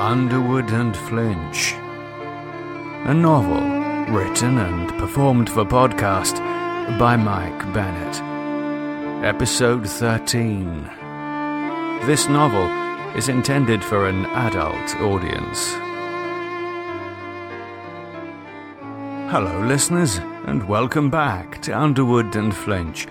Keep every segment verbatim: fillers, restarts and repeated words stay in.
Underwood and Flinch, a novel written and performed for podcast by Mike Bennett. Episode thirteen. This novel is intended for an adult audience. Hello listeners, and welcome back to Underwood and Flinch.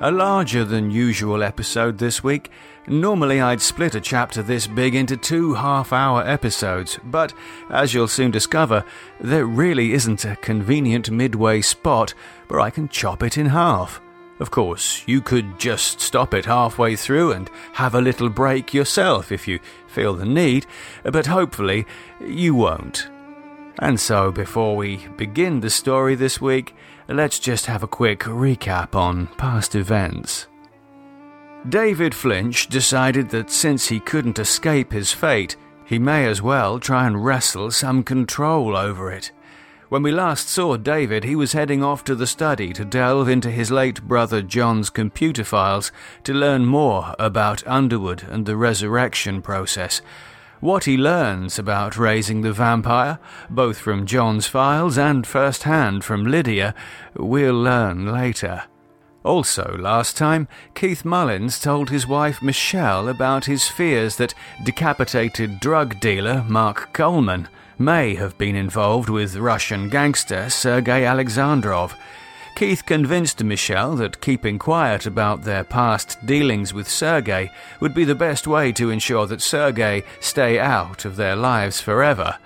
A larger than usual episode this week. Normally I'd split a chapter this big into two half-hour episodes, but as you'll soon discover, there really isn't a convenient midway spot where I can chop it in half. Of course, you could just stop it halfway through and have a little break yourself if you feel the need, but hopefully you won't. And so, before we begin the story this week, let's just have a quick recap on past events. David Flinch decided that since he couldn't escape his fate, he may as well try and wrestle some control over it. When we last saw David, he was heading off to the study to delve into his late brother John's computer files to learn more about Underwood and the resurrection process. What he learns about raising the vampire, both from John's files and first-hand from Lydia, we'll learn later. Also, last time, Keith Mullins told his wife Michelle about his fears that decapitated drug dealer Mark Coleman may have been involved with Russian gangster Sergei Alexandrov. Keith convinced Michelle that keeping quiet about their past dealings with Sergei would be the best way to ensure that Sergei stay out of their lives forever.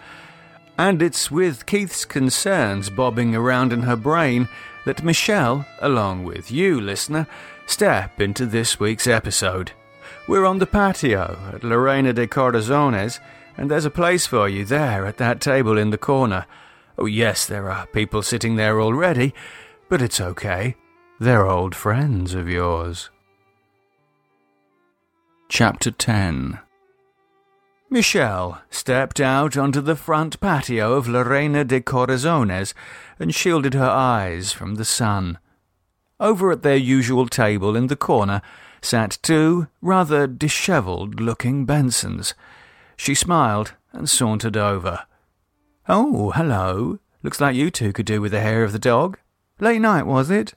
And it's with Keith's concerns bobbing around in her brain that Michelle, along with you, listener, step into this week's episode. We're on the patio at Lorena de Corazones, and there's a place for you there at that table in the corner. Oh yes, there are people sitting there already, but it's okay, they're old friends of yours. Chapter ten. Michelle stepped out onto the front patio of Lorena de Corazones and shielded her eyes from the sun. Over at their usual table in the corner sat two rather dishevelled-looking Bensons. She smiled and sauntered over. "Oh, hello. Looks like you two could do with the hair of the dog. Late night, was it?"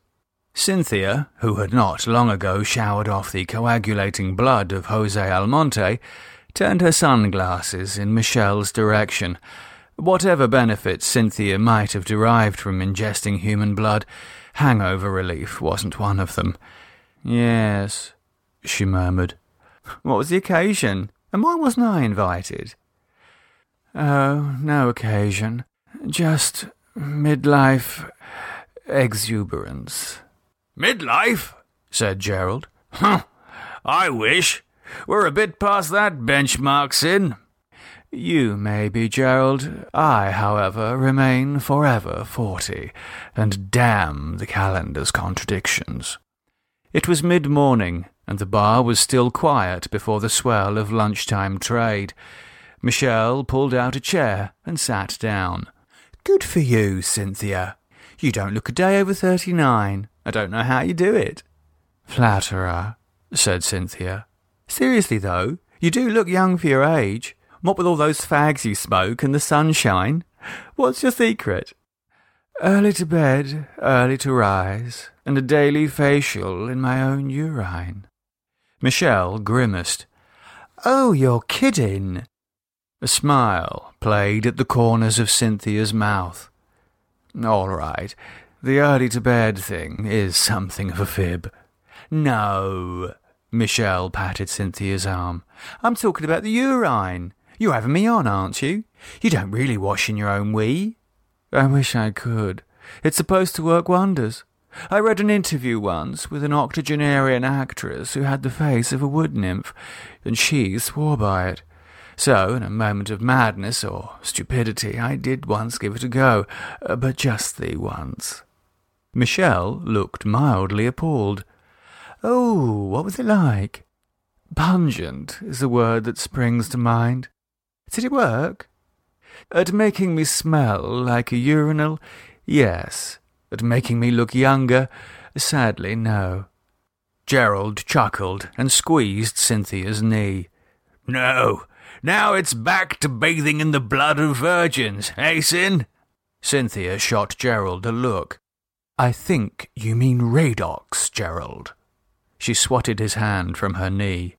Cynthia, who had not long ago showered off the coagulating blood of José Almonte, turned her sunglasses in Michelle's direction. Whatever benefits Cynthia might have derived from ingesting human blood, hangover relief wasn't one of them. "Yes," she murmured. "What was the occasion? And why wasn't I invited?" "Oh, no occasion. Just midlife exuberance." "Midlife?" said Gerald. "Huh, I wish. We're a bit past that benchmark, Sid. You may be, Gerald. I, however, remain forever forty, and damn the calendar's contradictions. It was mid-morning, and the bar was still quiet before the swell of lunchtime trade. Michelle pulled out a chair and sat down. Good for you, Cynthia. You don't look a day over thirty-nine. I don't know how you do it. Flatterer, said Cynthia. Seriously, though, you do look young for your age. What with all those fags you smoke and the sunshine? What's your secret? Early to bed, early to rise, and a daily facial in my own urine. Michelle grimaced. Oh, you're kidding. A smile played at the corners of Cynthia's mouth. All right, the early to bed thing is something of a fib. No, Michelle patted Cynthia's arm. I'm talking about the urine. You're having me on, aren't you? You don't really wash in your own wee. I wish I could. It's supposed to work wonders. I read an interview once with an octogenarian actress who had the face of a wood nymph, and she swore by it. So, in a moment of madness or stupidity, I did once give it a go, but just the once. Michelle looked mildly appalled. Oh, what was it like? Pungent is the word that springs to mind. Did it work? At making me smell like a urinal, yes. At making me look younger, sadly, no. Gerald chuckled and squeezed Cynthia's knee. No! Now it's back to bathing in the blood of virgins, eh, Sin? Cynthia shot Gerald a look. I think you mean Radox, Gerald. She swatted his hand from her knee.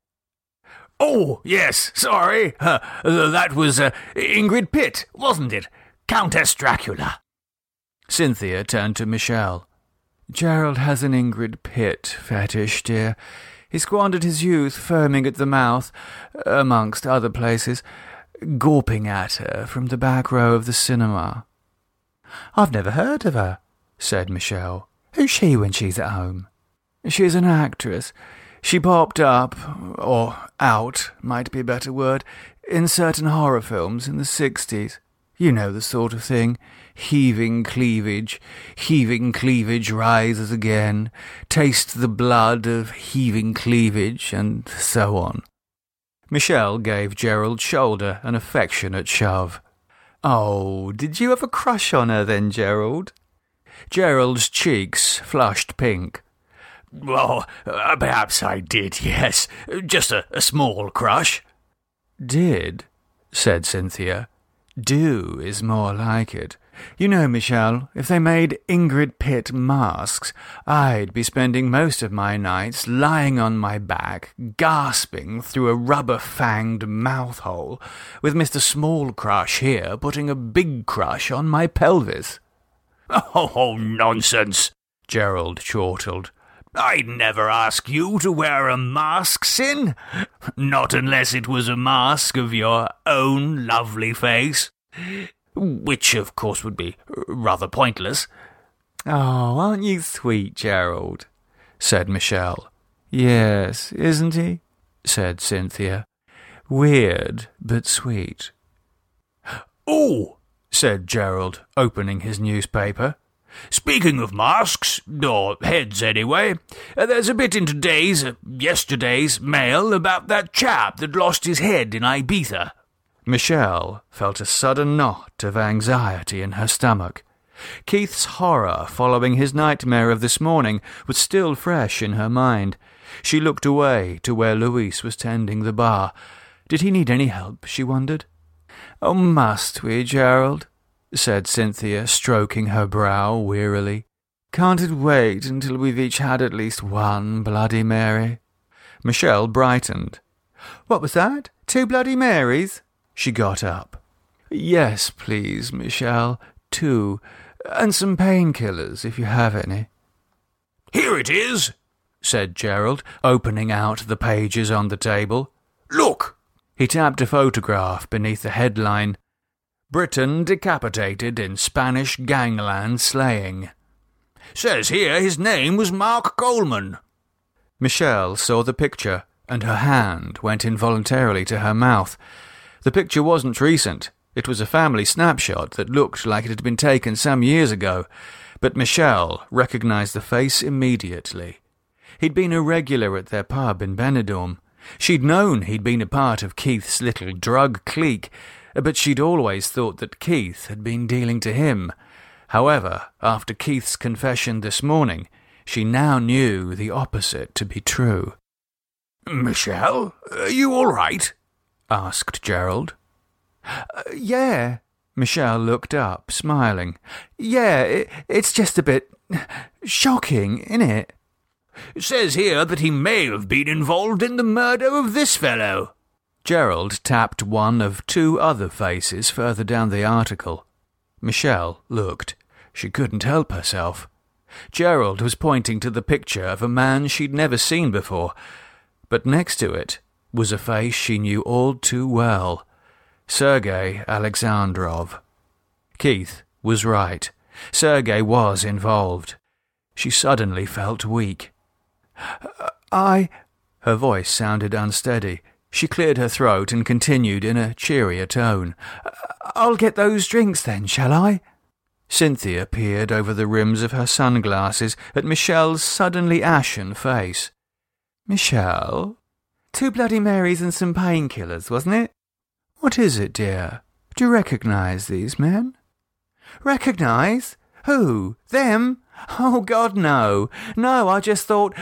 Oh, yes, sorry. Uh, that was uh, Ingrid Pitt, wasn't it? Countess Dracula. Cynthia turned to Michelle. Gerald has an Ingrid Pitt fetish, dear. He squandered his youth foaming at the mouth, amongst other places, gawping at her from the back row of the cinema. I've never heard of her, said Michelle. Who's she when she's at home? She's an actress. She popped up, or out, might be a better word, in certain horror films in the sixties. You know the sort of thing. Heaving cleavage, heaving cleavage rises again, taste the blood of heaving cleavage, and so on. Michelle gave Gerald's shoulder an affectionate shove. Oh, did you have a crush on her then, Gerald? Gerald's cheeks flushed pink. Well, uh, perhaps I did, yes. Just a, a small crush. Did, said Cynthia. Do is more like it. You know, Michelle, if they made Ingrid Pitt masks, I'd be spending most of my nights lying on my back, gasping through a rubber-fanged mouth-hole, with Mister Small Crush here putting a big crush on my pelvis. Oh, oh nonsense, Gerald chortled. I'd never ask you to wear a mask, Sin. Not unless it was a mask of your own lovely face. Which, of course, would be rather pointless. Oh, aren't you sweet, Gerald? Said Michelle. Yes, isn't he? Said Cynthia. Weird, but sweet. Oh, said Gerald, opening his newspaper. Speaking of masks, or heads anyway, there's a bit in today's, yesterday's, mail about that chap that lost his head in Ibiza. Michelle felt a sudden knot of anxiety in her stomach. Keith's horror following his nightmare of this morning was still fresh in her mind. She looked away to where Louise was tending the bar. Did he need any help, she wondered. Oh, must we, Gerald? Said Cynthia, stroking her brow wearily. Can't it wait until we've each had at least one Bloody Mary? Michelle brightened. What was that? Two Bloody Marys? She got up. Yes, please, Michelle, two, and some painkillers if you have any. Here it is, said Gerald, opening out the pages on the table. Look! He tapped a photograph beneath the headline. Britain decapitated in Spanish gangland slaying. Says here his name was Mark Coleman. Michelle saw the picture, and her hand went involuntarily to her mouth. The picture wasn't recent. It was a family snapshot that looked like it had been taken some years ago, but Michelle recognised the face immediately. He'd been a regular at their pub in Benidorm. She'd known he'd been a part of Keith's little drug clique, but she'd always thought that Keith had been dealing to him. However, after Keith's confession this morning, she now knew the opposite to be true. "Michelle, are you all right?" asked Gerald. Uh, yeah. Michelle looked up, smiling. Yeah, it, it's just a bit shocking, innit? Says here that he may have been involved in the murder of this fellow. Gerald tapped one of two other faces further down the article. Michelle looked. She couldn't help herself. Gerald was pointing to the picture of a man she'd never seen before, but next to it was a face she knew all too well. Sergei Alexandrov. Keith was right. Sergei was involved. She suddenly felt weak. I... Her voice sounded unsteady. She cleared her throat and continued in a cheerier tone. I'll get those drinks then, shall I? Cynthia peered over the rims of her sunglasses at Michelle's suddenly ashen face. Michelle? Two Bloody Marys and some painkillers, wasn't it? What is it, dear? Do you recognise these men? Recognise? Who? Them? Oh, God, no. No, I just thought...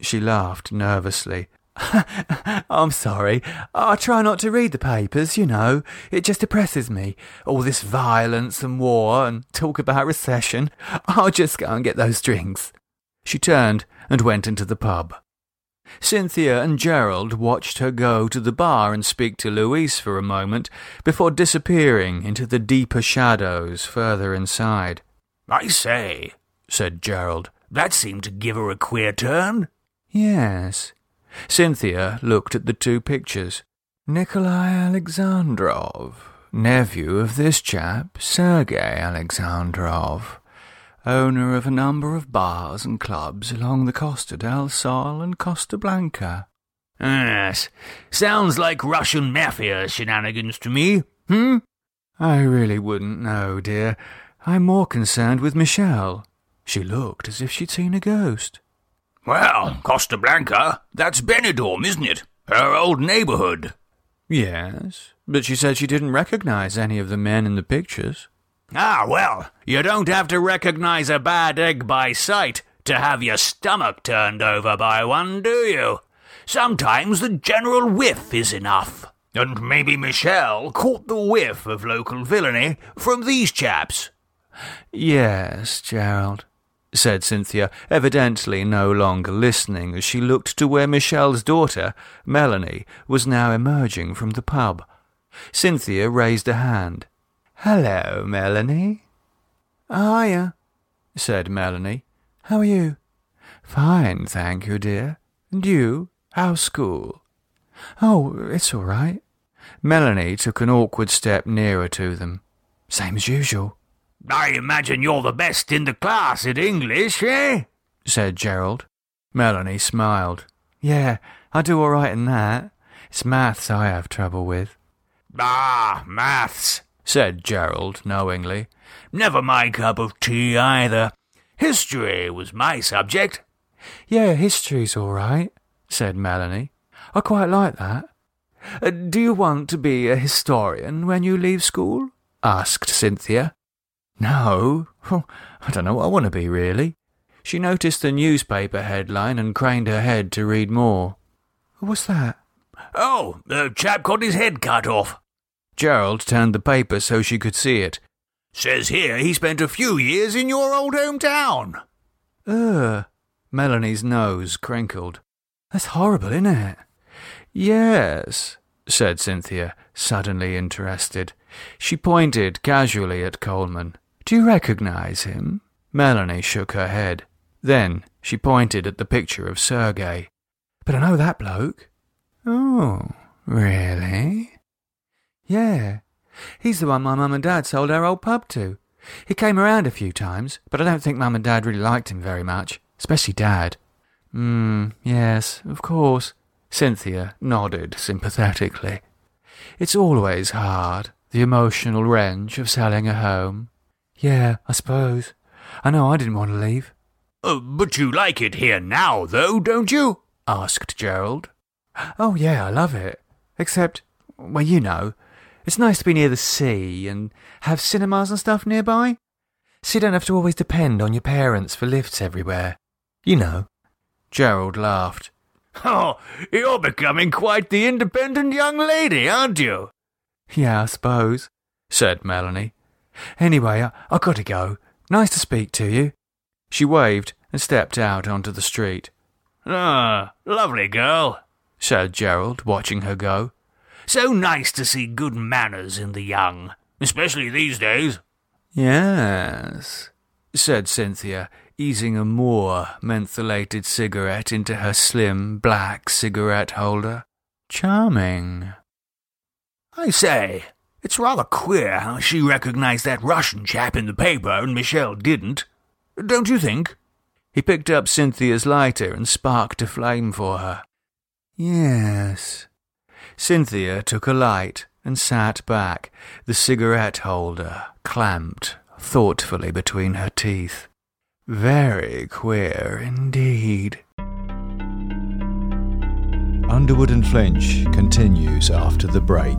She laughed nervously. I'm sorry. I try not to read the papers, you know. It just depresses me. All this violence and war and talk about recession. I'll just go and get those drinks. She turned and went into the pub. Cynthia and Gerald watched her go to the bar and speak to Louise for a moment before disappearing into the deeper shadows further inside. "I say," said Gerald, "that seemed to give her a queer turn." "Yes." Cynthia looked at the two pictures. Nikolai Alexandrov, nephew of this chap, Sergei Alexandrov, owner of a number of bars and clubs along the Costa del Sol and Costa Blanca. Yes, sounds like Russian mafia shenanigans to me, hmm? I really wouldn't know, dear. I'm more concerned with Michelle. She looked as if she'd seen a ghost. Well, Costa Blanca, that's Benidorm, isn't it? Her old neighbourhood. Yes, but she said she didn't recognise any of the men in the pictures. Ah, well, you don't have to recognise a bad egg by sight to have your stomach turned over by one, do you? Sometimes the general whiff is enough. And maybe Michelle caught the whiff of local villainy from these chaps. Yes, Gerald, said Cynthia, evidently no longer listening as she looked to where Michelle's daughter, Melanie, was now emerging from the pub. Cynthia raised a hand. "Hello, Melanie." "Hiya," said Melanie. "How are you?" "Fine, thank you, dear. And you? How's school?" "Oh, it's all right." Melanie took an awkward step nearer to them. "Same as usual." "I imagine you're the best in the class at English, eh?" said Gerald. Melanie smiled. "Yeah, I do all right in that. It's maths I have trouble with." "Ah, maths," said Gerald knowingly. "Never my cup of tea either. History was my subject." "Yeah, history's all right," said Melanie. "I quite like that." Uh, "Do you want to be a historian when you leave school?" asked Cynthia. "No, well, I don't know what I want to be, really." She noticed the newspaper headline and craned her head to read more. "What's that?" "Oh, the chap got his head cut off." Gerald turned the paper so she could see it. "Says here he spent a few years in your old hometown." "Ugh." Melanie's nose crinkled. "That's horrible, isn't it?" "Yes," said Cynthia, suddenly interested. She pointed casually at Coleman. "Do you recognise him?" Melanie shook her head. Then she pointed at the picture of Sergei. "But I know that bloke." "Oh, really?" "Yeah. He's the one my mum and dad sold our old pub to. He came around a few times, but I don't think mum and dad really liked him very much, especially dad." Mm, yes, of course. Cynthia nodded sympathetically. It's always hard, the emotional wrench of selling a home. Yeah, I suppose. I know I didn't want to leave. Uh, but you like it here now, though, don't you? Asked Gerald. Oh, yeah, I love it. Except, well, you know, it's nice to be near the sea and have cinemas and stuff nearby. So you don't have to always depend on your parents for lifts everywhere. You know. Gerald laughed. Oh, you're becoming quite the independent young lady, aren't you? Yeah, I suppose, said Melanie. Anyway, I, I gotta go. Nice to speak to you. She waved and stepped out onto the street. Ah, lovely girl, said Gerald, watching her go. So nice to see good manners in the young, especially these days. Yes, said Cynthia, easing a more mentholated cigarette into her slim black cigarette holder. Charming. I say, it's rather queer how she recognised that Russian chap in the paper and Michelle didn't. Don't you think? He picked up Cynthia's lighter and sparked a flame for her. Yes. Cynthia took a light and sat back, the cigarette holder clamped thoughtfully between her teeth. Very queer indeed. Underwood and Flinch continues after the break.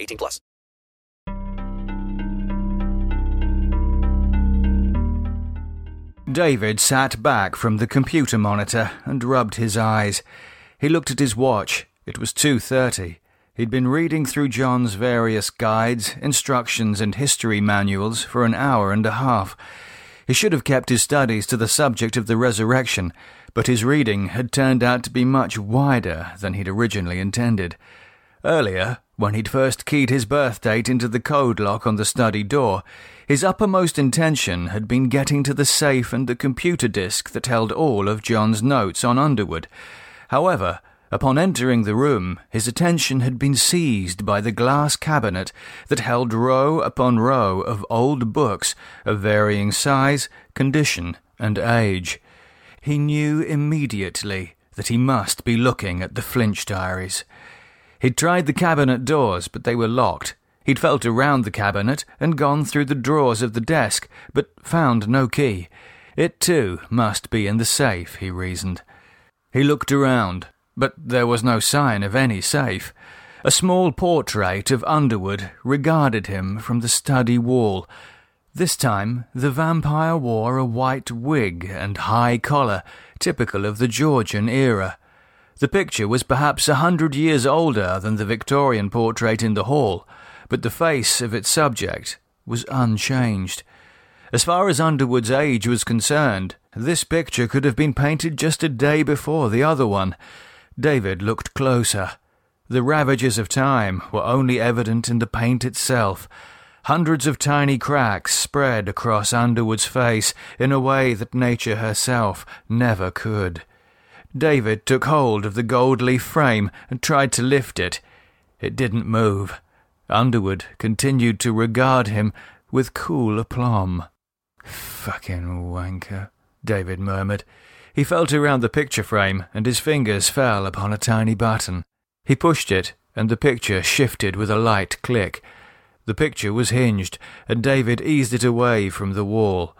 eighteen plus. David sat back from the computer monitor and rubbed his eyes. He looked at his watch. It was two thirty. He'd been reading through John's various guides, instructions and history manuals for an hour and a half. He should have kept his studies to the subject of the resurrection, but his reading had turned out to be much wider than he'd originally intended. Earlier, when he'd first keyed his birth date into the code lock on the study door, his uppermost intention had been getting to the safe and the computer disk that held all of John's notes on Underwood. However, upon entering the room, his attention had been seized by the glass cabinet that held row upon row of old books of varying size, condition, and age. He knew immediately that he must be looking at the Flinch diaries. He'd tried the cabinet doors, but they were locked. He'd felt around the cabinet and gone through the drawers of the desk, but found no key. It, too, must be in the safe, he reasoned. He looked around, but there was no sign of any safe. A small portrait of Underwood regarded him from the study wall. This time the vampire wore a white wig and high collar, typical of the Georgian era. The picture was perhaps a hundred years older than the Victorian portrait in the hall, but the face of its subject was unchanged. As far as Underwood's age was concerned, this picture could have been painted just a day before the other one. David looked closer. The ravages of time were only evident in the paint itself. Hundreds of tiny cracks spread across Underwood's face in a way that nature herself never could. David took hold of the gold leaf frame and tried to lift it. It didn't move. Underwood continued to regard him with cool aplomb. "Fucking wanker," David murmured. He felt around the picture frame, and his fingers fell upon a tiny button. He pushed it, and the picture shifted with a light click. The picture was hinged, and David eased it away from the wall.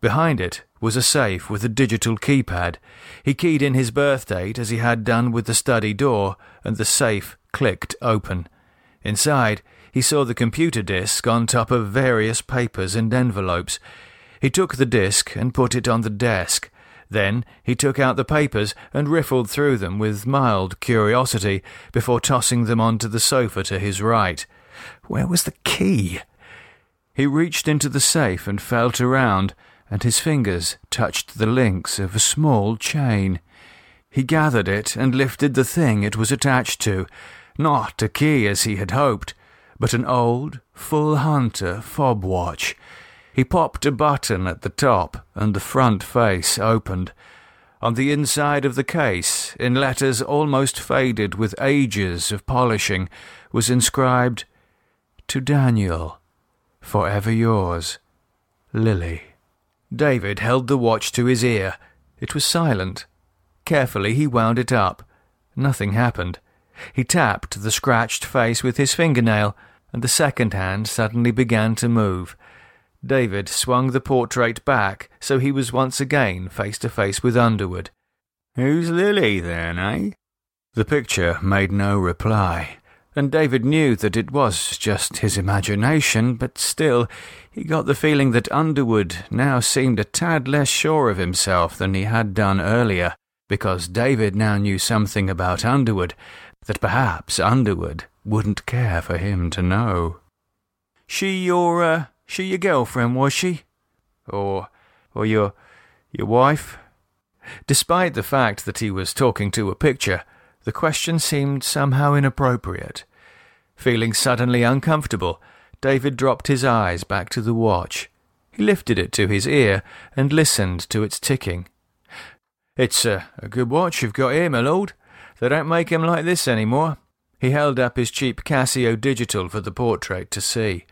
Behind it was a safe with a digital keypad. He keyed in his birth date as he had done with the study door, and the safe clicked open. Inside, he saw the computer disk on top of various papers and envelopes. He took the disk and put it on the desk. Then he took out the papers and riffled through them with mild curiosity before tossing them onto the sofa to his right. Where was the key? He reached into the safe and felt around, and his fingers touched the links of a small chain. He gathered it and lifted the thing it was attached to, not a key as he had hoped, but an old, full hunter fob watch. He popped a button at the top, and the front face opened. On the inside of the case, in letters almost faded with ages of polishing, was inscribed, "To Daniel, forever yours, Lily." David held the watch to his ear. It was silent. Carefully he wound it up. Nothing happened. He tapped the scratched face with his fingernail, and the second hand suddenly began to move. David swung the portrait back, so he was once again face to face with Underwood. "Who's Lily, then, eh?" The picture made no reply, and David knew that it was just his imagination, but still he got the feeling that Underwood now seemed a tad less sure of himself than he had done earlier, because David now knew something about Underwood that perhaps Underwood wouldn't care for him to know. "She your, uh... She your girlfriend, was she? Or or your your wife?" Despite the fact that he was talking to a picture, the question seemed somehow inappropriate. Feeling suddenly uncomfortable, David dropped his eyes back to the watch. He lifted it to his ear and listened to its ticking. "It's a, a good watch you've got here, my lord. They don't make 'em like this any more." He held up his cheap Casio digital for the portrait to see.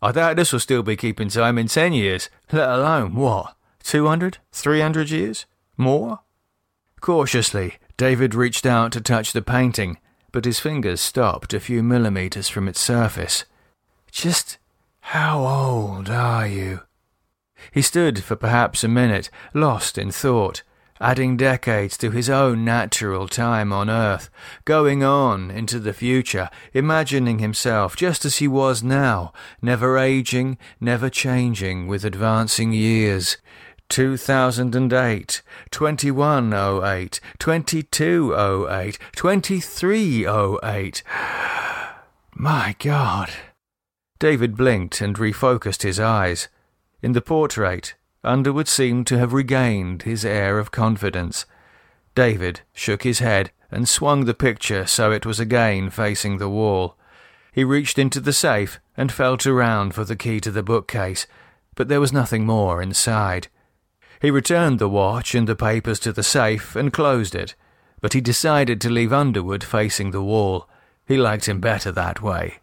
"I doubt this will still be keeping time in ten years, let alone, what, two hundred, three hundred years? More?" Cautiously, David reached out to touch the painting, but his fingers stopped a few millimetres from its surface. "Just how old are you?" He stood for perhaps a minute, lost in thought, adding decades to his own natural time on Earth, going on into the future, imagining himself just as he was now, never aging, never changing with advancing years. two thousand eight, twenty-one oh eight, twenty-two oh eight, twenty-three oh eight. My God! David blinked and refocused his eyes. In the portrait, Underwood seemed to have regained his air of confidence. David shook his head and swung the picture so it was again facing the wall. He reached into the safe and felt around for the key to the bookcase, but there was nothing more inside. He returned the watch and the papers to the safe and closed it, but he decided to leave Underwood facing the wall. He liked him better that way.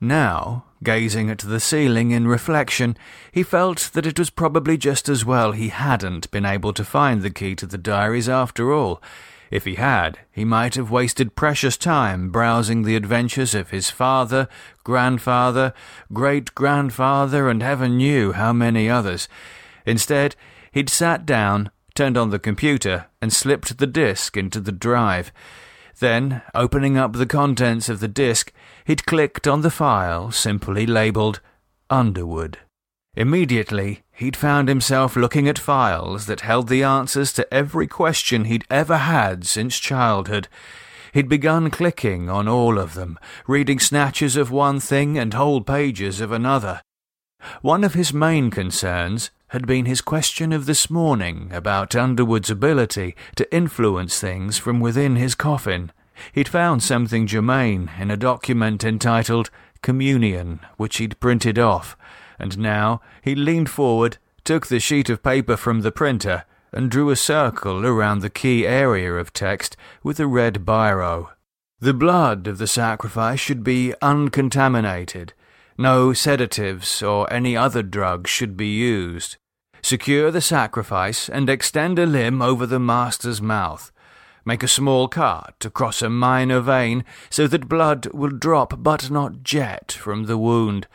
Now, gazing at the ceiling in reflection, he felt that it was probably just as well he hadn't been able to find the key to the diaries after all. If he had, he might have wasted precious time browsing the adventures of his father, grandfather, great-grandfather, and heaven knew how many others. Instead, he'd sat down, turned on the computer, and slipped the disk into the drive. Then, opening up the contents of the disk, he'd clicked on the file simply labelled Underwood. Immediately, he'd found himself looking at files that held the answers to every question he'd ever had since childhood. He'd begun clicking on all of them, reading snatches of one thing and whole pages of another. One of his main concerns had been his question of this morning about Underwood's ability to influence things from within his coffin. He'd found something germane in a document entitled Communion, which he'd printed off, and now he leaned forward, took the sheet of paper from the printer, and drew a circle around the key area of text with a red biro. The blood of the sacrifice should be uncontaminated. No sedatives or any other drugs should be used. Secure the sacrifice and extend a limb over the master's mouth. Make a small cut across a minor vein so that blood will drop but not jet from the wound.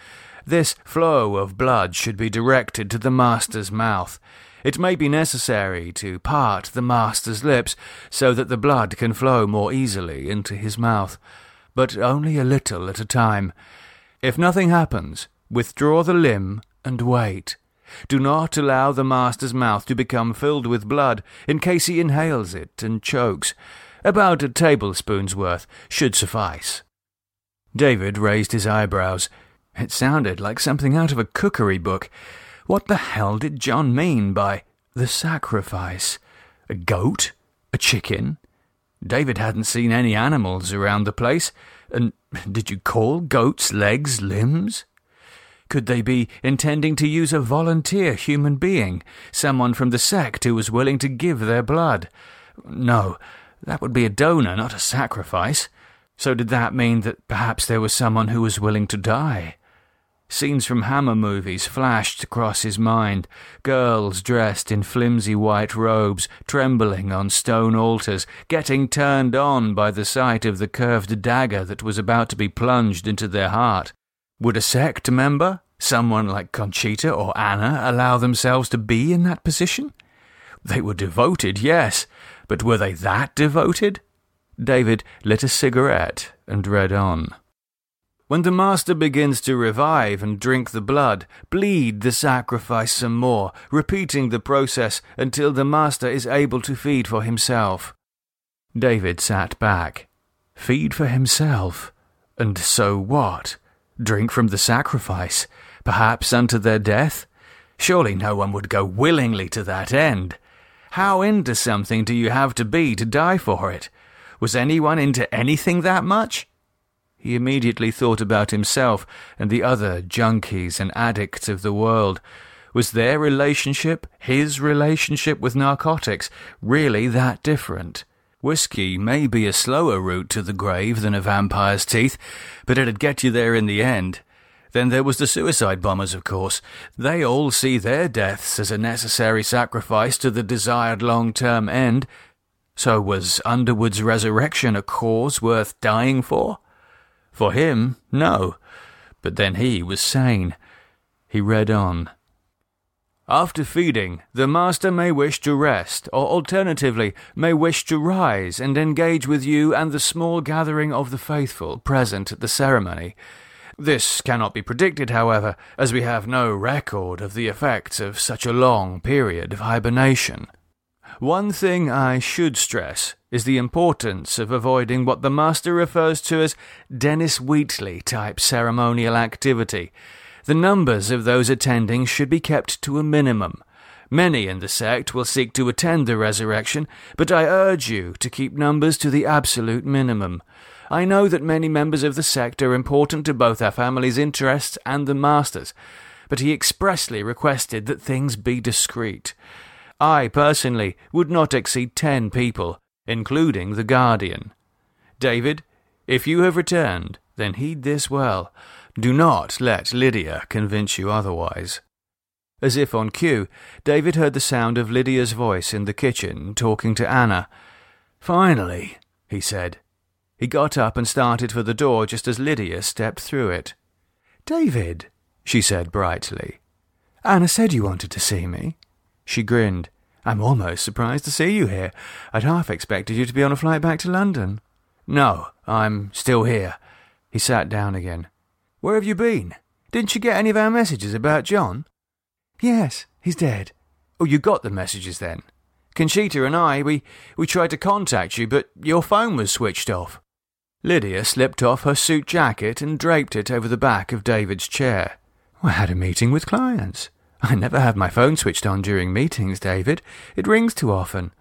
This flow of blood should be directed to the master's mouth. It may be necessary to part the master's lips so that the blood can flow more easily into his mouth, but only a little at a time. If nothing happens, withdraw the limb and wait. Do not allow the master's mouth to become filled with blood in case he inhales it and chokes. About a tablespoon's worth should suffice. David raised his eyebrows. It sounded like something out of a cookery book. What the hell did John mean by the sacrifice? A goat? A chicken? David hadn't seen any animals around the place, and did you call goats legs limbs? Could they be intending to use a volunteer human being, someone from the sect who was willing to give their blood? No, that would be a donor, not a sacrifice. So did that mean that perhaps there was someone who was willing to die? Scenes from Hammer movies flashed across his mind, girls dressed in flimsy white robes, trembling on stone altars, getting turned on by the sight of the curved dagger that was about to be plunged into their heart. Would a sect member, someone like Conchita or Anna, allow themselves to be in that position? They were devoted, yes, but were they that devoted? David lit a cigarette and read on. When the master begins to revive and drink the blood, bleed the sacrifice some more, repeating the process until the master is able to feed for himself. David sat back. Feed for himself? And so what? Drink from the sacrifice? Perhaps unto their death? Surely no one would go willingly to that end. How into something do you have to be to die for it? Was anyone into anything that much? He immediately thought about himself and the other junkies and addicts of the world. Was their relationship, his relationship with narcotics, really that different? Whiskey may be a slower route to the grave than a vampire's teeth, but it'd get you there in the end. Then there was the suicide bombers, of course. They all see their deaths as a necessary sacrifice to the desired long-term end. So was Underwood's resurrection a cause worth dying for? For him, no, but then he was sane. He read on. After feeding, the master may wish to rest, or alternatively, may wish to rise and engage with you and the small gathering of the faithful present at the ceremony. This cannot be predicted, however, as we have no record of the effects of such a long period of hibernation. One thing I should stress is the importance of avoiding what the master refers to as Dennis Wheatley-type ceremonial activity. The numbers of those attending should be kept to a minimum. Many in the sect will seek to attend the resurrection, but I urge you to keep numbers to the absolute minimum. I know that many members of the sect are important to both our family's interests and the master's, but he expressly requested that things be discreet. I, personally, would not exceed ten people, including the guardian. David, if you have returned, then heed this well. Do not let Lydia convince you otherwise. As if on cue, David heard the sound of Lydia's voice in the kitchen talking to Anna. Finally, he said. He got up and started for the door just as Lydia stepped through it. David, she said brightly. Anna said you wanted to see me. She grinned. I'm almost surprised to see you here. I'd half expected you to be on a flight back to London. No, I'm still here. He sat down again. Where have you been? Didn't you get any of our messages about John? Yes, he's dead. Oh, you got the messages then? Conchita and I, we, we tried to contact you, but your phone was switched off. Lydia slipped off her suit jacket and draped it over the back of David's chair. I had a meeting with clients. I never have my phone switched on during meetings, David. It rings too often.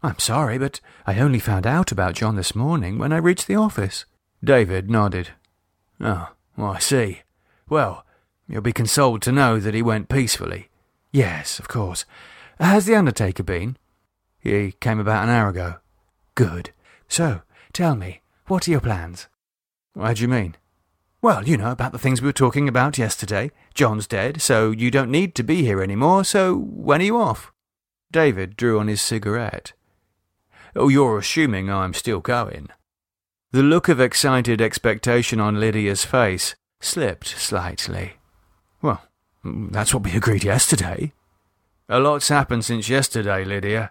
I'm sorry, but I only found out about John this morning when I reached the office. David nodded. Oh, well, I see. Well, you'll be consoled to know that he went peacefully. Yes, of course. Has the undertaker been? He came about an hour ago. Good. So, tell me, what are your plans? How do you mean? Well, you know, about the things we were talking about yesterday. John's dead, so you don't need to be here anymore, so when are you off? David drew on his cigarette. Oh, you're assuming I'm still going. The look of excited expectation on Lydia's face slipped slightly. Well, that's what we agreed yesterday. A lot's happened since yesterday, Lydia.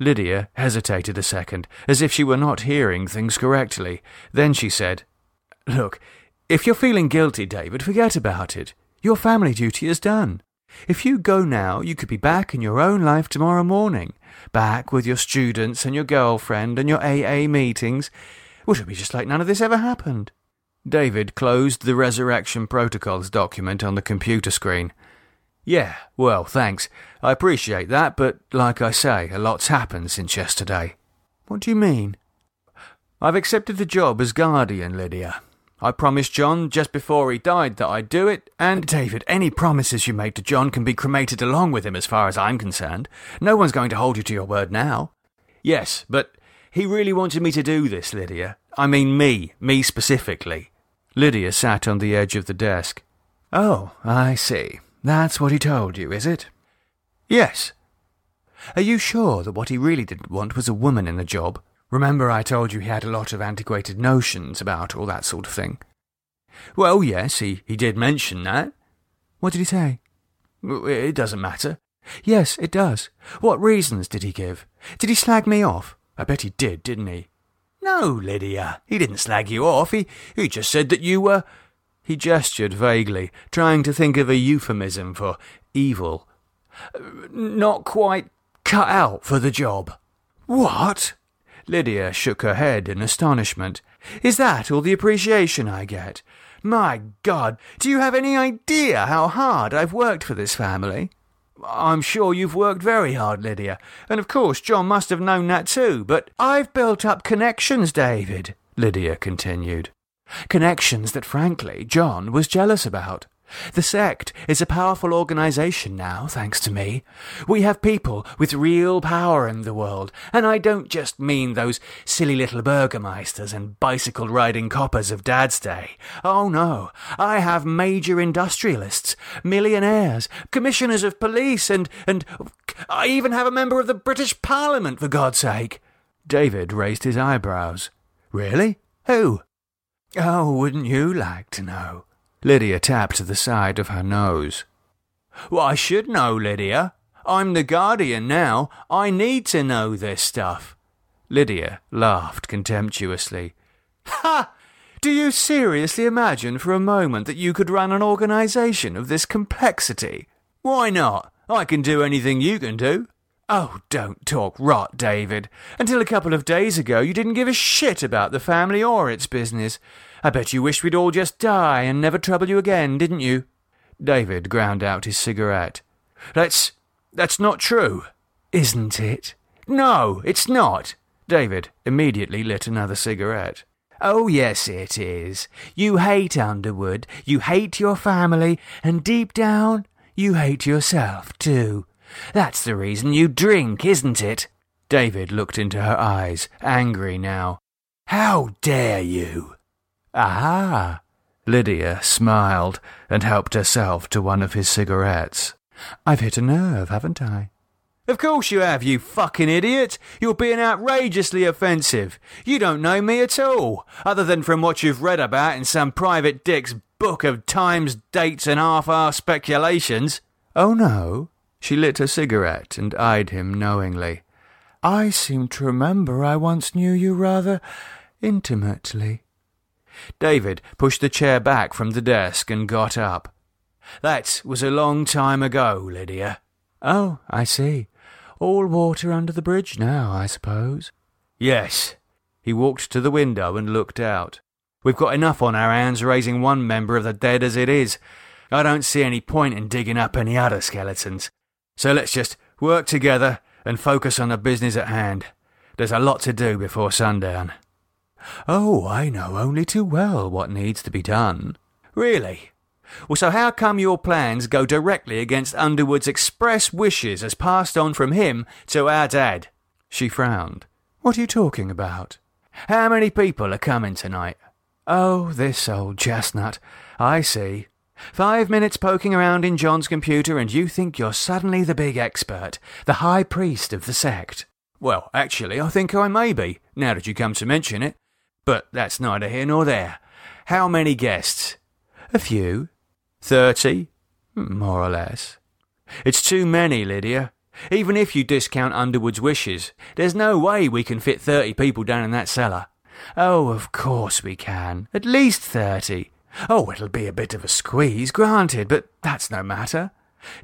Lydia hesitated a second, as if she were not hearing things correctly. Then she said, Look, if you're feeling guilty, David, forget about it. Your family duty is done. If you go now, you could be back in your own life tomorrow morning, back with your students and your girlfriend and your A A meetings. Would it be just like none of this ever happened? David closed the resurrection protocols document on the computer screen. Yeah, well, thanks. I appreciate that, but like I say, a lot's happened since yesterday. What do you mean? I've accepted the job as guardian, Lydia. I promised John just before he died that I'd do it, and... David, any promises you make to John can be cremated along with him as far as I'm concerned. No one's going to hold you to your word now. Yes, but he really wanted me to do this, Lydia. I mean me, me specifically. Lydia sat on the edge of the desk. Oh, I see. That's what he told you, is it? Yes. Are you sure that what he really didn't want was a woman in the job? Remember I told you he had a lot of antiquated notions about all that sort of thing? Well, yes, he, he did mention that. What did he say? It doesn't matter. Yes, it does. What reasons did he give? Did he slag me off? I bet he did, didn't he? No, Lydia, he didn't slag you off. He, he just said that you were... He gestured vaguely, trying to think of a euphemism for evil. Not quite cut out for the job. What? Lydia shook her head in astonishment. Is that all the appreciation I get? My God, do you have any idea how hard I've worked for this family? I'm sure you've worked very hard, Lydia, and of course John must have known that too, but I've built up connections, David, Lydia continued. Connections that, frankly, John was jealous about. The sect is a powerful organisation now, thanks to me. We have people with real power in the world, and I don't just mean those silly little burgomeisters and bicycle-riding coppers of Dad's day. Oh, no, I have major industrialists, millionaires, commissioners of police, and, and I even have a member of the British Parliament, for God's sake. David raised his eyebrows. Really? Who? Oh, wouldn't you like to know? Lydia tapped the side of her nose. Well, I should know, Lydia. I'm the guardian now. I need to know this stuff. Lydia laughed contemptuously. Ha! Do you seriously imagine for a moment that you could run an organisation of this complexity? Why not? I can do anything you can do. Oh, don't talk rot, David. Until a couple of days ago, you didn't give a shit about the family or its business. I bet you wished we'd all just die and never trouble you again, didn't you? David ground out his cigarette. That's... that's not true. Isn't it? No, it's not. David immediately lit another cigarette. Oh, yes, it is. You hate Underwood, you hate your family, and deep down, you hate yourself, too. That's the reason you drink, isn't it? David looked into her eyes, angry now. How dare you? Aha! Lydia smiled and helped herself to one of his cigarettes. I've hit a nerve, haven't I? Of course you have, you fucking idiot! You're being outrageously offensive. You don't know me at all, other than from what you've read about in some private dick's book of times, dates and half-hour speculations. Oh, no. She lit a cigarette and eyed him knowingly. I seem to remember I once knew you rather intimately. David pushed the chair back from the desk and got up. That was a long time ago, Lydia. Oh, I see. All water under the bridge now, I suppose. Yes. He walked to the window and looked out. We've got enough on our hands raising one member of the dead as it is. I don't see any point in digging up any other skeletons. So let's just work together and focus on the business at hand. There's a lot to do before sundown. Oh, I know only too well what needs to be done. Really? Well, so how come your plans go directly against Underwood's express wishes as passed on from him to our dad? She frowned. What are you talking about? How many people are coming tonight? Oh, this old chestnut. I see. Five minutes poking around in John's computer and you think you're suddenly the big expert, the high priest of the sect. Well, actually, I think I may be, now that you come to mention it. But that's neither here nor there. How many guests? A few. Thirty? More or less. It's too many, Lydia. Even if you discount Underwood's wishes, there's no way we can fit thirty people down in that cellar. Oh, of course we can. At least thirty. Oh, it'll be a bit of a squeeze, granted, but that's no matter.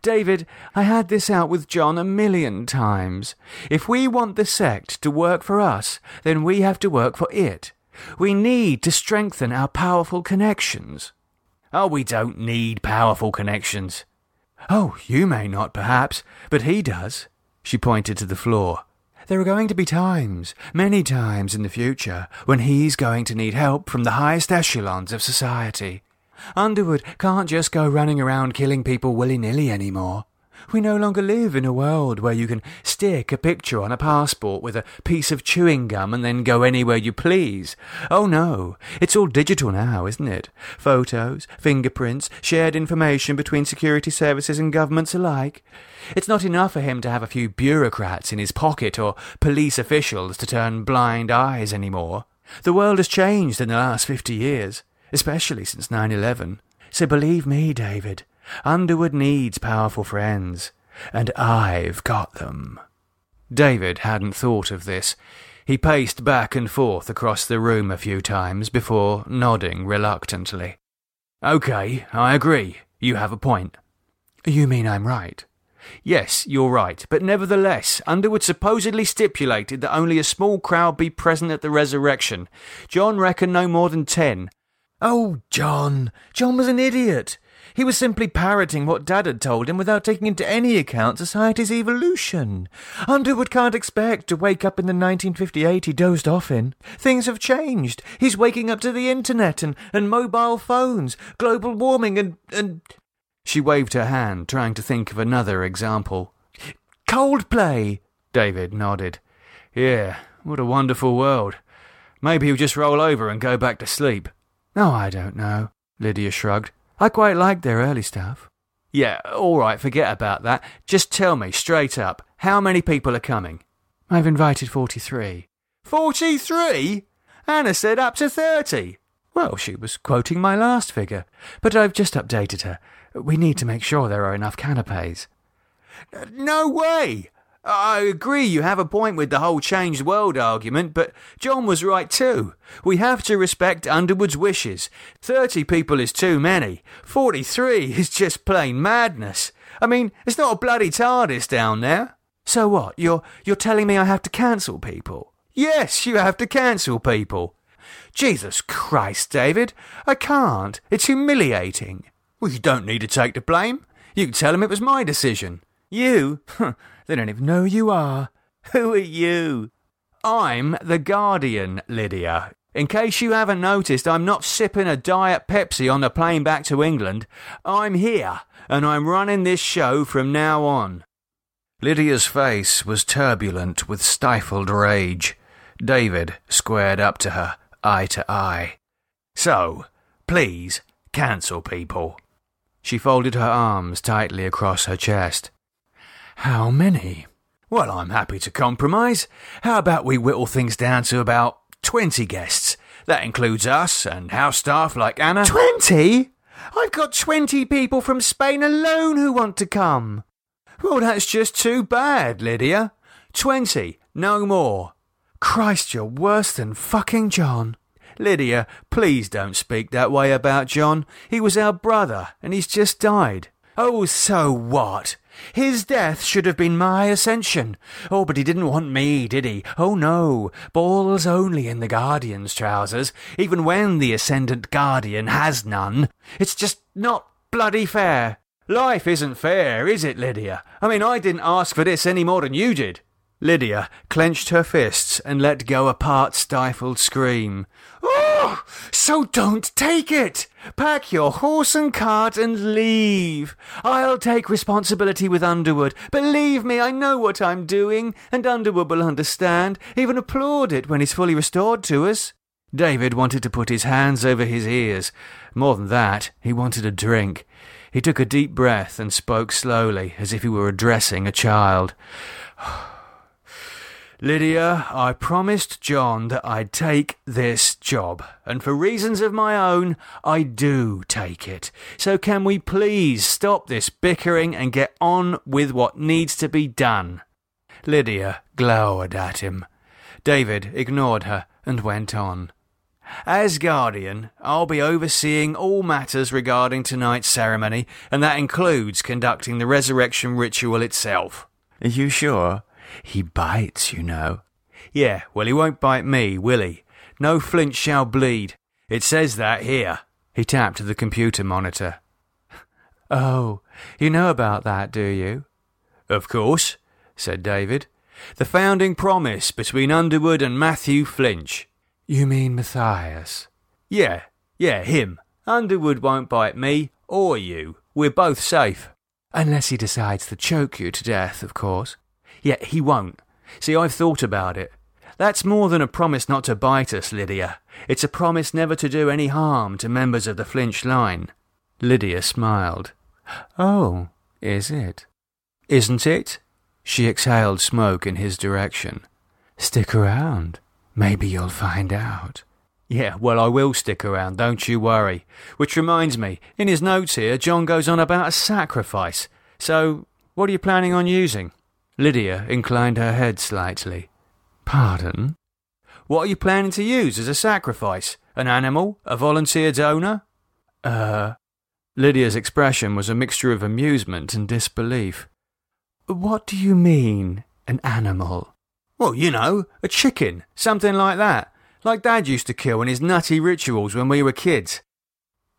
David, I had this out with John a million times. If we want the sect to work for us, then we have to work for it. We need to strengthen our powerful connections. Oh, we don't need powerful connections. "'Oh, you may not, perhaps, but he does,' she pointed to the floor. "'There are going to be times, many times in the future, when he's going to need help from the highest echelons of society. Underwood can't just go running around killing people willy-nilly anymore. We no longer live in a world where you can stick a picture on a passport with a piece of chewing gum and then go anywhere you please. Oh no, it's all digital now, isn't it? Photos, fingerprints, shared information between security services and governments alike. It's not enough for him to have a few bureaucrats in his pocket or police officials to turn blind eyes anymore. The world has changed in the last fifty years, especially since nine eleven. So believe me, David, Underwood needs powerful friends, and I've got them." David hadn't thought of this. He paced back and forth across the room a few times before nodding reluctantly. "Okay, I agree. You have a point." "You mean I'm right?" "Yes, you're right, but nevertheless, Underwood supposedly stipulated that only a small crowd be present at the resurrection. John reckoned no more than ten. "Oh, John! John was an idiot! He was simply parroting what Dad had told him without taking into any account society's evolution. Underwood can't expect to wake up in the nineteen fifty-eight he dozed off in. Things have changed. He's waking up to the internet and, and mobile phones, global warming and, and... She waved her hand, trying to think of another example. "Coldplay!" David nodded. "Yeah, what a wonderful world. Maybe he'll just roll over and go back to sleep." "No, I don't know," Lydia shrugged. "I quite like their early stuff." "Yeah, all right, forget about that. Just tell me, straight up, how many people are coming?" "I've invited forty-three. forty-three? Anna said up to thirty. "Well, she was quoting my last figure, but I've just updated her. We need to make sure there are enough canapes." "No way! I agree you have a point with the whole changed world argument, but John was right too. We have to respect Underwood's wishes. Thirty people is too many. Forty-three is just plain madness. I mean, it's not a bloody TARDIS down there." "So what? You're you're telling me I have to cancel people?" "Yes, you have to cancel people." "Jesus Christ, David, I can't. It's humiliating." "Well, you don't need to take the blame. You can tell him it was my decision." "You? They don't even know who you are." "Who are you?" "I'm the Guardian, Lydia. In case you haven't noticed, I'm not sipping a Diet Pepsi on the plane back to England. I'm here, and I'm running this show from now on." Lydia's face was turbulent with stifled rage. David squared up to her, eye to eye. "So, please, cancel people." She folded her arms tightly across her chest. "How many?" "Well, I'm happy to compromise. How about we whittle things down to about twenty guests? That includes us and house staff like Anna." Twenty? I've got twenty people from Spain alone who want to come." "Well, that's just too bad, Lydia. Twenty, no more." "Christ, you're worse than fucking John." "Lydia, please don't speak that way about John. He was our brother, and he's just died." "Oh, so what? His death should have been my ascension. Oh, but he didn't want me, did he? Oh, no. Balls only in the Guardian's trousers, even when the Ascendant Guardian has none. It's just not bloody fair. Life isn't fair, is it, Lydia? I mean, I didn't ask for this any more than you did." Lydia clenched her fists and let go a part-stifled scream. "Oh, so don't take it! Pack your horse and cart and leave! I'll take responsibility with Underwood. Believe me, I know what I'm doing, and Underwood will understand, even applaud it when he's fully restored to us." David wanted to put his hands over his ears. More than that, he wanted a drink. He took a deep breath and spoke slowly, as if he were addressing a child. "Lydia, I promised John that I'd take this job, and for reasons of my own, I do take it. So can we please stop this bickering and get on with what needs to be done?" Lydia glowered at him. David ignored her and went on. "As Guardian, I'll be overseeing all matters regarding tonight's ceremony, and that includes conducting the resurrection ritual itself." "Are you sure? He bites, you know." "Yeah, well, he won't bite me, will he? No Flinch shall bleed. It says that here." He tapped the computer monitor. Oh, you know about that, do you? Of course, said David. The founding promise between Underwood and Matthew Flinch. You mean Matthias? Yeah, yeah, him. Underwood won't bite me or you. We're both safe. Unless he decides to choke you to death, of course. Yet yeah, he won't. See, I've thought about it. That's more than a promise not to bite us, Lydia. It's a promise never to do any harm to members of the Flinch line. Lydia smiled. Oh, is it? Isn't it? She exhaled smoke in his direction. Stick around. Maybe you'll find out. Yeah, well, I will stick around, don't you worry. Which reminds me, in his notes here, John goes on about a sacrifice. So, what are you planning on using? Lydia inclined her head slightly. Pardon? What are you planning to use as a sacrifice? An animal? A volunteer donor? Uh... Lydia's expression was a mixture of amusement and disbelief. What do you mean, an animal? Well, you know, a chicken, something like that. Like Dad used to kill in his nutty rituals when we were kids.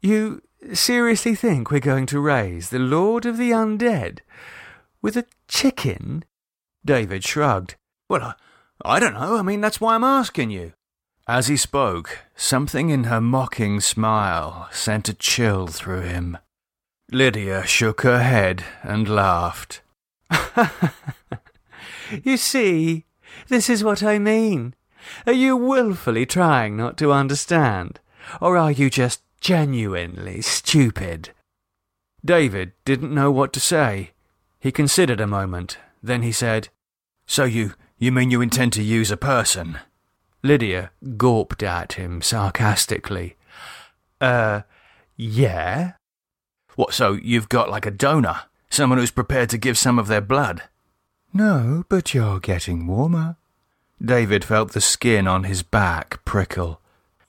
You seriously think we're going to raise the Lord of the Undead with a chicken? David shrugged. Well, I... I don't know, I mean, that's why I'm asking you. As he spoke, something in her mocking smile sent a chill through him. Lydia shook her head and laughed. You see, this is what I mean. Are you willfully trying not to understand, or are you just genuinely stupid? David didn't know what to say. He considered a moment, then he said, So you... You mean you intend to use a person? Lydia gawped at him sarcastically. Uh, yeah? What, so you've got like a donor? Someone who's prepared to give some of their blood? No, but you're getting warmer. David felt the skin on his back prickle.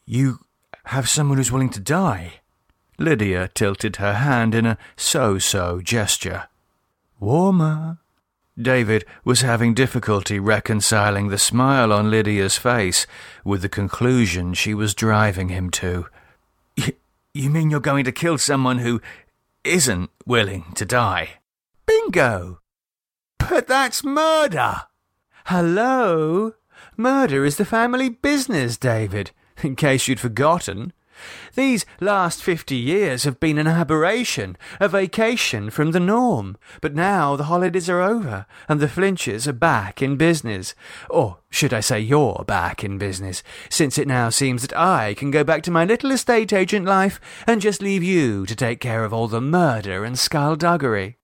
You have someone who's willing to die? Lydia tilted her hand in a so-so gesture. Warmer. David was having difficulty reconciling the smile on Lydia's face with the conclusion she was driving him to. Y- you mean you're going to kill someone who isn't willing to die? Bingo! But that's murder! Hello? Murder is the family business, David, in case you'd forgotten. These last fifty years have been an aberration, a vacation from the norm. But now the holidays are over, and the Flinches are back in business. Or should I say you're back in business, since it now seems that I can go back to my little estate agent life and just leave you to take care of all the murder and skullduggery.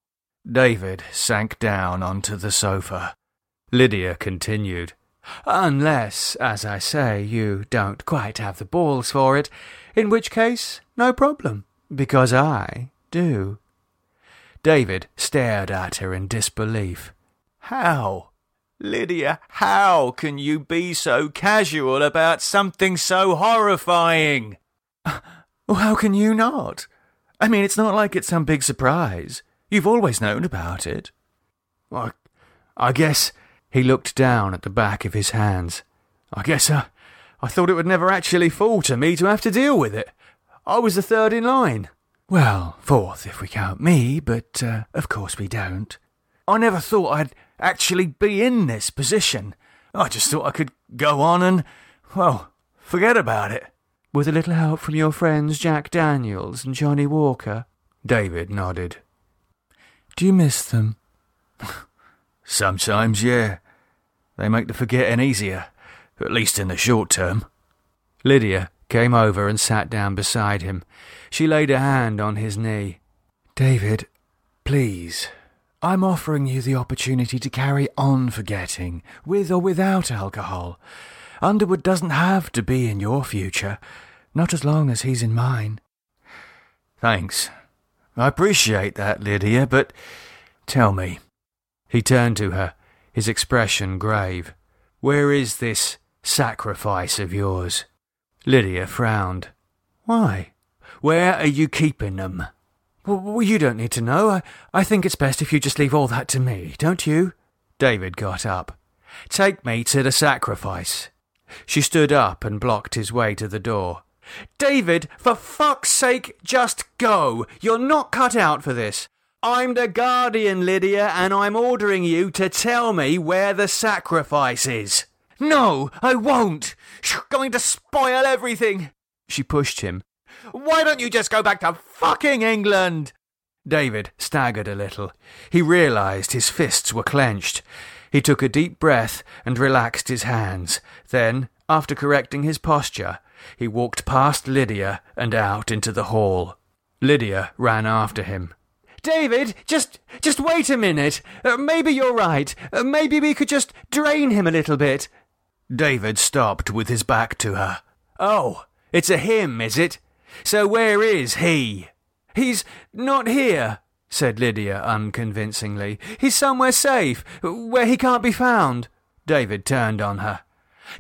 David sank down onto the sofa. Lydia continued. Unless, as I say, you don't quite have the balls for it, in which case, no problem, because I do. David stared at her in disbelief. How? Lydia, how can you be so casual about something so horrifying? Well, how can you not? I mean, it's not like it's some big surprise. You've always known about it. Well, I guess... He looked down at the back of his hands. I guess I, I thought it would never actually fall to me to have to deal with it. I was the third in line. Well, fourth if we count me, but uh, of course we don't. I never thought I'd actually be in this position. I just thought I could go on and, well, forget about it. With a little help from your friends Jack Daniels and Johnny Walker. David nodded. Do you miss them? Sometimes, yeah. They make the forgetting easier, at least in the short term. Lydia came over and sat down beside him. She laid a hand on his knee. David, please, I'm offering you the opportunity to carry on forgetting, with or without alcohol. Underwood doesn't have to be in your future, not as long as he's in mine. Thanks. I appreciate that, Lydia, but tell me. He turned to her, his expression grave. Where is this sacrifice of yours? Lydia frowned. Why? Where are you keeping them? Well, you don't need to know. I, I think it's best if you just leave all that to me, don't you? David got up. Take me to the sacrifice. She stood up and blocked his way to the door. David, for fuck's sake, just go. You're not cut out for this. I'm the Guardian, Lydia, and I'm ordering you to tell me where the sacrifice is. No, I won't. You're going to spoil everything. She pushed him. Why don't you just go back to fucking England? David staggered a little. He realised his fists were clenched. He took a deep breath and relaxed his hands. Then, after correcting his posture, he walked past Lydia and out into the hall. Lydia ran after him. David, just just wait a minute. Uh, maybe you're right. Uh, maybe we could just drain him a little bit. David stopped with his back to her. Oh, it's a him, is it? So where is he? He's not here, said Lydia unconvincingly. He's somewhere safe, where he can't be found. David turned on her.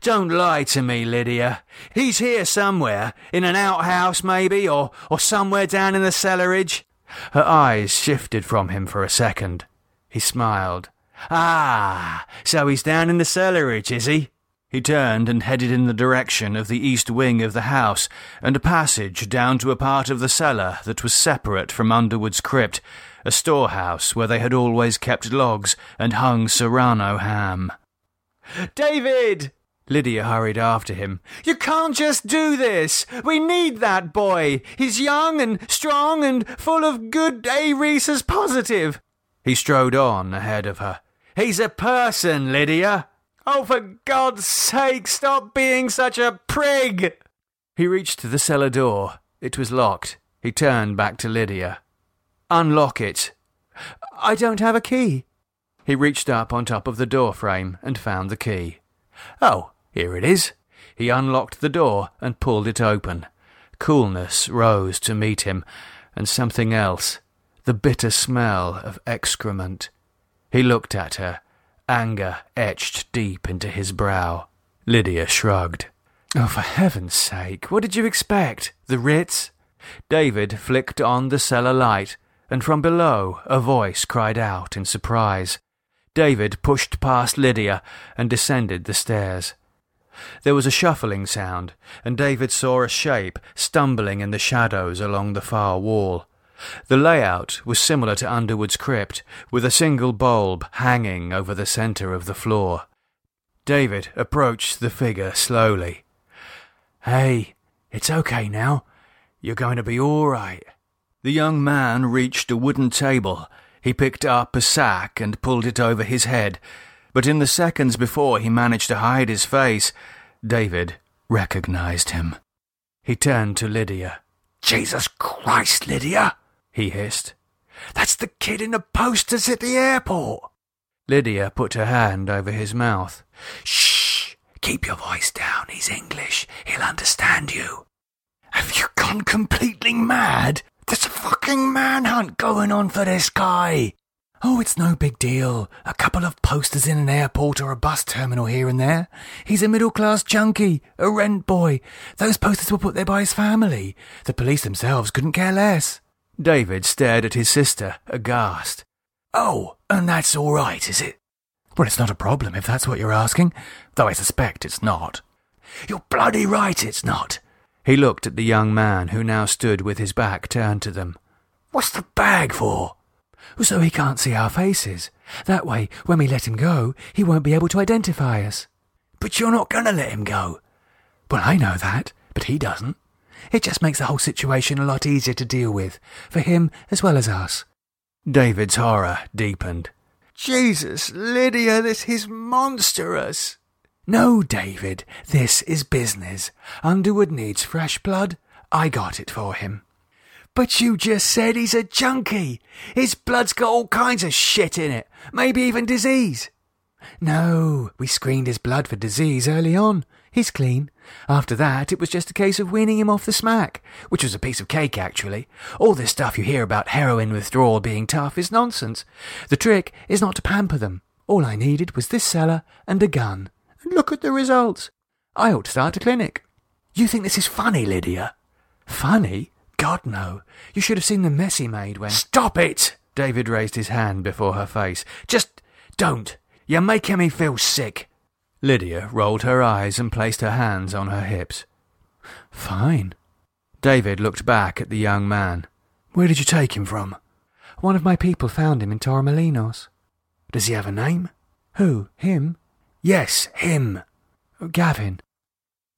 Don't lie to me, Lydia. He's here somewhere, in an outhouse maybe, or, or somewhere down in the cellarage. Her eyes shifted from him for a second. He smiled. Ah, so he's down in the cellarage, is he? He turned and headed in the direction of the east wing of the house and a passage down to a part of the cellar that was separate from Underwood's crypt, a storehouse where they had always kept logs and hung Serrano ham. David! Lydia hurried after him. You can't just do this! We need that boy! He's young and strong and full of good Aresas positive! He strode on ahead of her. He's a person, Lydia! Oh, for God's sake, stop being such a prig! He reached the cellar door. It was locked. He turned back to Lydia. Unlock it. I don't have a key. He reached up on top of the doorframe and found the key. Oh, here it is. He unlocked the door and pulled it open. Coolness rose to meet him, and something else, the bitter smell of excrement. He looked at her. Anger etched deep into his brow. Lydia shrugged. Oh, for heaven's sake, what did you expect? The Ritz? David flicked on the cellar light, and from below a voice cried out in surprise. David pushed past Lydia and descended the stairs. There was a shuffling sound, and David saw a shape stumbling in the shadows along the far wall. The layout was similar to Underwood's crypt, with a single bulb hanging over the centre of the floor. David approached the figure slowly. Hey, it's okay now. You're going to be all right. The young man reached a wooden table. He picked up a sack and pulled it over his head, but in the seconds before he managed to hide his face, David recognised him. He turned to Lydia. Jesus Christ, Lydia! He hissed. That's the kid in the posters at the airport. Lydia put her hand over his mouth. Shh! Keep your voice down. He's English. He'll understand you. Have you gone completely mad? There's a fucking manhunt going on for this guy. Oh, it's no big deal. A couple of posters in an airport or a bus terminal here and there. He's a middle-class junkie, a rent boy. Those posters were put there by his family. The police themselves couldn't care less. David stared at his sister, aghast. Oh, and that's all right, is it? Well, it's not a problem if that's what you're asking, though I suspect it's not. You're bloody right it's not. He looked at the young man who now stood with his back turned to them. What's the bag for? So he can't see our faces. That way, when we let him go, he won't be able to identify us. But you're not going to let him go. Well, I know that, but he doesn't. It just makes the whole situation a lot easier to deal with, for him as well as us. David's horror deepened. Jesus, Lydia, this is monstrous. No, David, this is business. Underwood needs fresh blood. I got it for him. But you just said he's a junkie. His blood's got all kinds of shit in it, maybe even disease. No, we screened his blood for disease early on. He's clean. After that, it was just a case of weaning him off the smack, which was a piece of cake, actually. All this stuff you hear about heroin withdrawal being tough is nonsense. The trick is not to pamper them. All I needed was this cellar and a gun. And look at the results. I ought to start a clinic. You think this is funny, Lydia? Funny? God, no. You should have seen the mess he made when... Stop it! David raised his hand before her face. Just don't. You're making me feel sick. Lydia rolled her eyes and placed her hands on her hips. Fine. David looked back at the young man. Where did you take him from? One of my people found him in Torremolinos. Does he have a name? Who? Him? Yes, him. Gavin.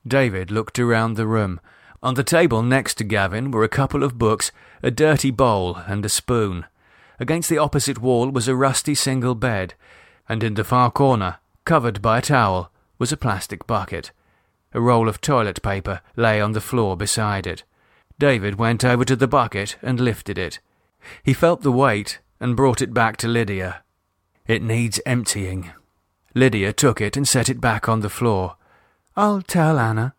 David looked around the room. On the table next to Gavin were a couple of books, a dirty bowl and a spoon. Against the opposite wall was a rusty single bed, and in the far corner, covered by a towel, was a plastic bucket. A roll of toilet paper lay on the floor beside it. David went over to the bucket and lifted it. He felt the weight and brought it back to Lydia. It needs emptying. Lydia took it and set it back on the floor. I'll tell Anna.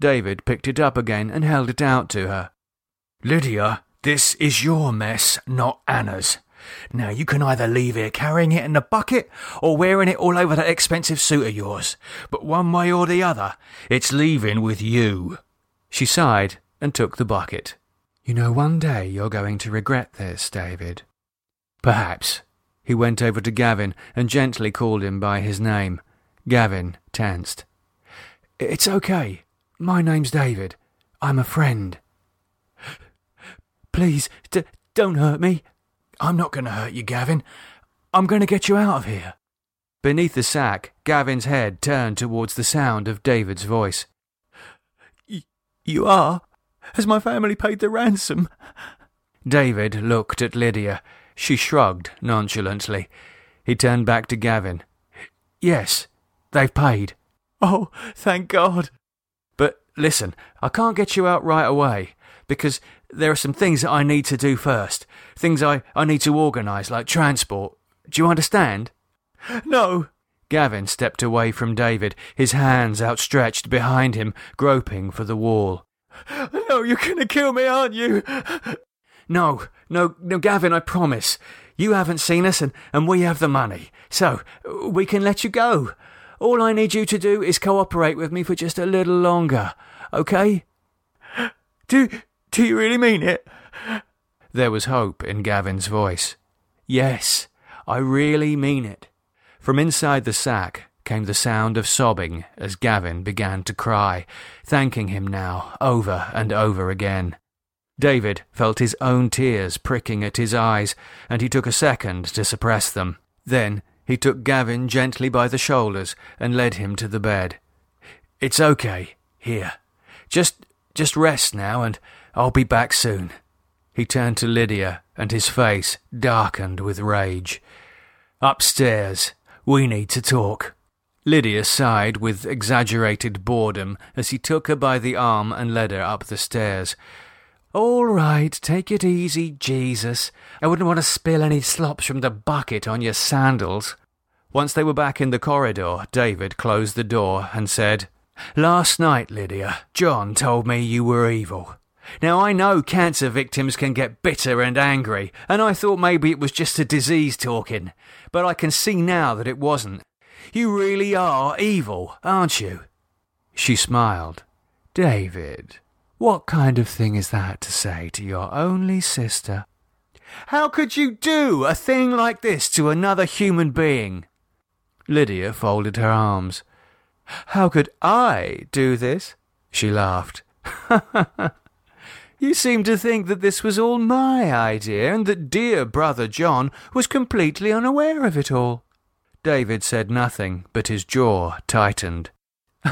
David picked it up again and held it out to her. Lydia, this is your mess, not Anna's. Now you can either leave here carrying it in a bucket or wearing it all over that expensive suit of yours. But one way or the other, it's leaving with you. She sighed and took the bucket. You know, one day you're going to regret this, David. Perhaps. He went over to Gavin and gently called him by his name. Gavin tensed. It's okay. My name's David. I'm a friend. Please, d- don't hurt me. I'm not going to hurt you, Gavin. I'm going to get you out of here. Beneath the sack, Gavin's head turned towards the sound of David's voice. Y- you are? Has my family paid the ransom? David looked at Lydia. She shrugged nonchalantly. He turned back to Gavin. Yes, they've paid. Oh, thank God. But listen, I can't get you out right away, because there are some things that I need to do first. Things I, I need to organise, like transport. Do you understand? No. Gavin stepped away from David, his hands outstretched behind him, groping for the wall. No, you're going to kill me, aren't you? No, no, no, Gavin, I promise. You haven't seen us and, and we have the money. So, we can let you go. All I need you to do is cooperate with me for just a little longer, okay? Do, do you really mean it? There was hope in Gavin's voice. Yes, I really mean it. From inside the sack came the sound of sobbing as Gavin began to cry, thanking him now over and over again. David felt his own tears pricking at his eyes, and he took a second to suppress them. Then he took Gavin gently by the shoulders and led him to the bed. It's okay, here. Just just rest now, and I'll be back soon. He turned to Lydia, and his face darkened with rage. Upstairs, we need to talk. Lydia sighed with exaggerated boredom as he took her by the arm and led her up the stairs. All right, take it easy, Jesus. I wouldn't want to spill any slops from the bucket on your sandals. Once they were back in the corridor, David closed the door and said, Last night, Lydia, John told me you were evil. Now, I know cancer victims can get bitter and angry, and I thought maybe it was just a disease talking, but I can see now that it wasn't. You really are evil, aren't you? She smiled. David... What kind of thing is that to say to your only sister? How could you do a thing like this to another human being? Lydia folded her arms. How could I do this? She laughed. You seem to think that this was all my idea and that dear brother John was completely unaware of it all. David said nothing, but his jaw tightened.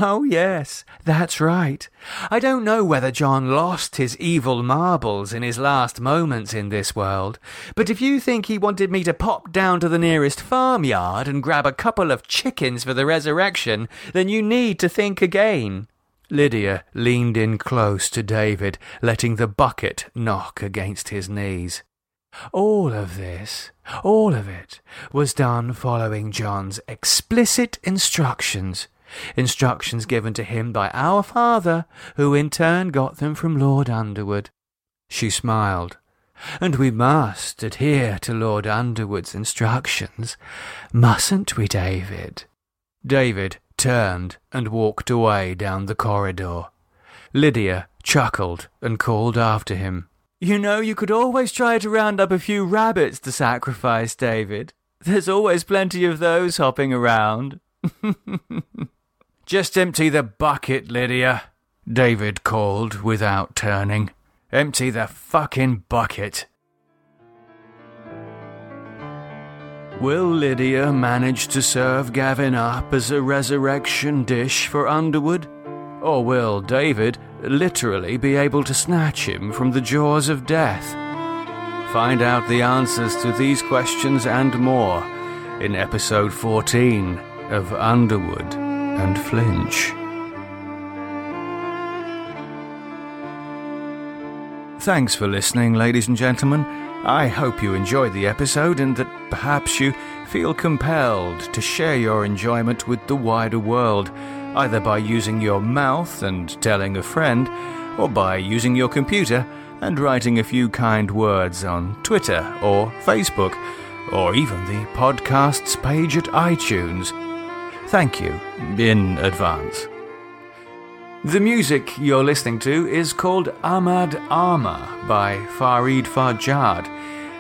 Oh, yes, that's right. I don't know whether John lost his evil marbles in his last moments in this world, but if you think he wanted me to pop down to the nearest farmyard and grab a couple of chickens for the resurrection, then you need to think again. Lydia leaned in close to David, letting the bucket knock against his knees. All of this, all of it, was done following John's explicit instructions. Instructions given to him by our father, who in turn got them from Lord Underwood. She smiled. And we must adhere to Lord Underwood's instructions, mustn't we, David? David turned and walked away down the corridor. Lydia chuckled and called after him. You know, you could always try to round up a few rabbits to sacrifice, David. There's always plenty of those hopping around. Just empty the bucket, Lydia. David called without turning. Empty the fucking bucket. Will Lydia manage to serve Gavin up as a resurrection dish for Underwood? Or will David literally be able to snatch him from the jaws of death? Find out the answers to these questions and more in episode fourteen of Underwood and Flinch. Thanks for listening, ladies and gentlemen. I hope you enjoyed the episode and that perhaps you feel compelled to share your enjoyment with the wider world, either by using your mouth and telling a friend, or by using your computer and writing a few kind words on Twitter or Facebook, or even the podcast's page at iTunes. Thank you in advance. The music you're listening to is called Ahmad Ahma by Fareed Farjad.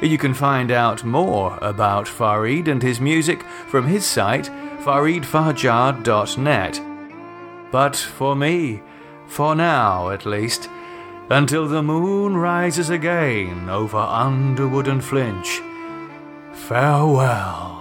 You can find out more about Fareed and his music from his site, fareed farjad dot net. But for me, for now at least, until the moon rises again over Underwood and Flinch, farewell.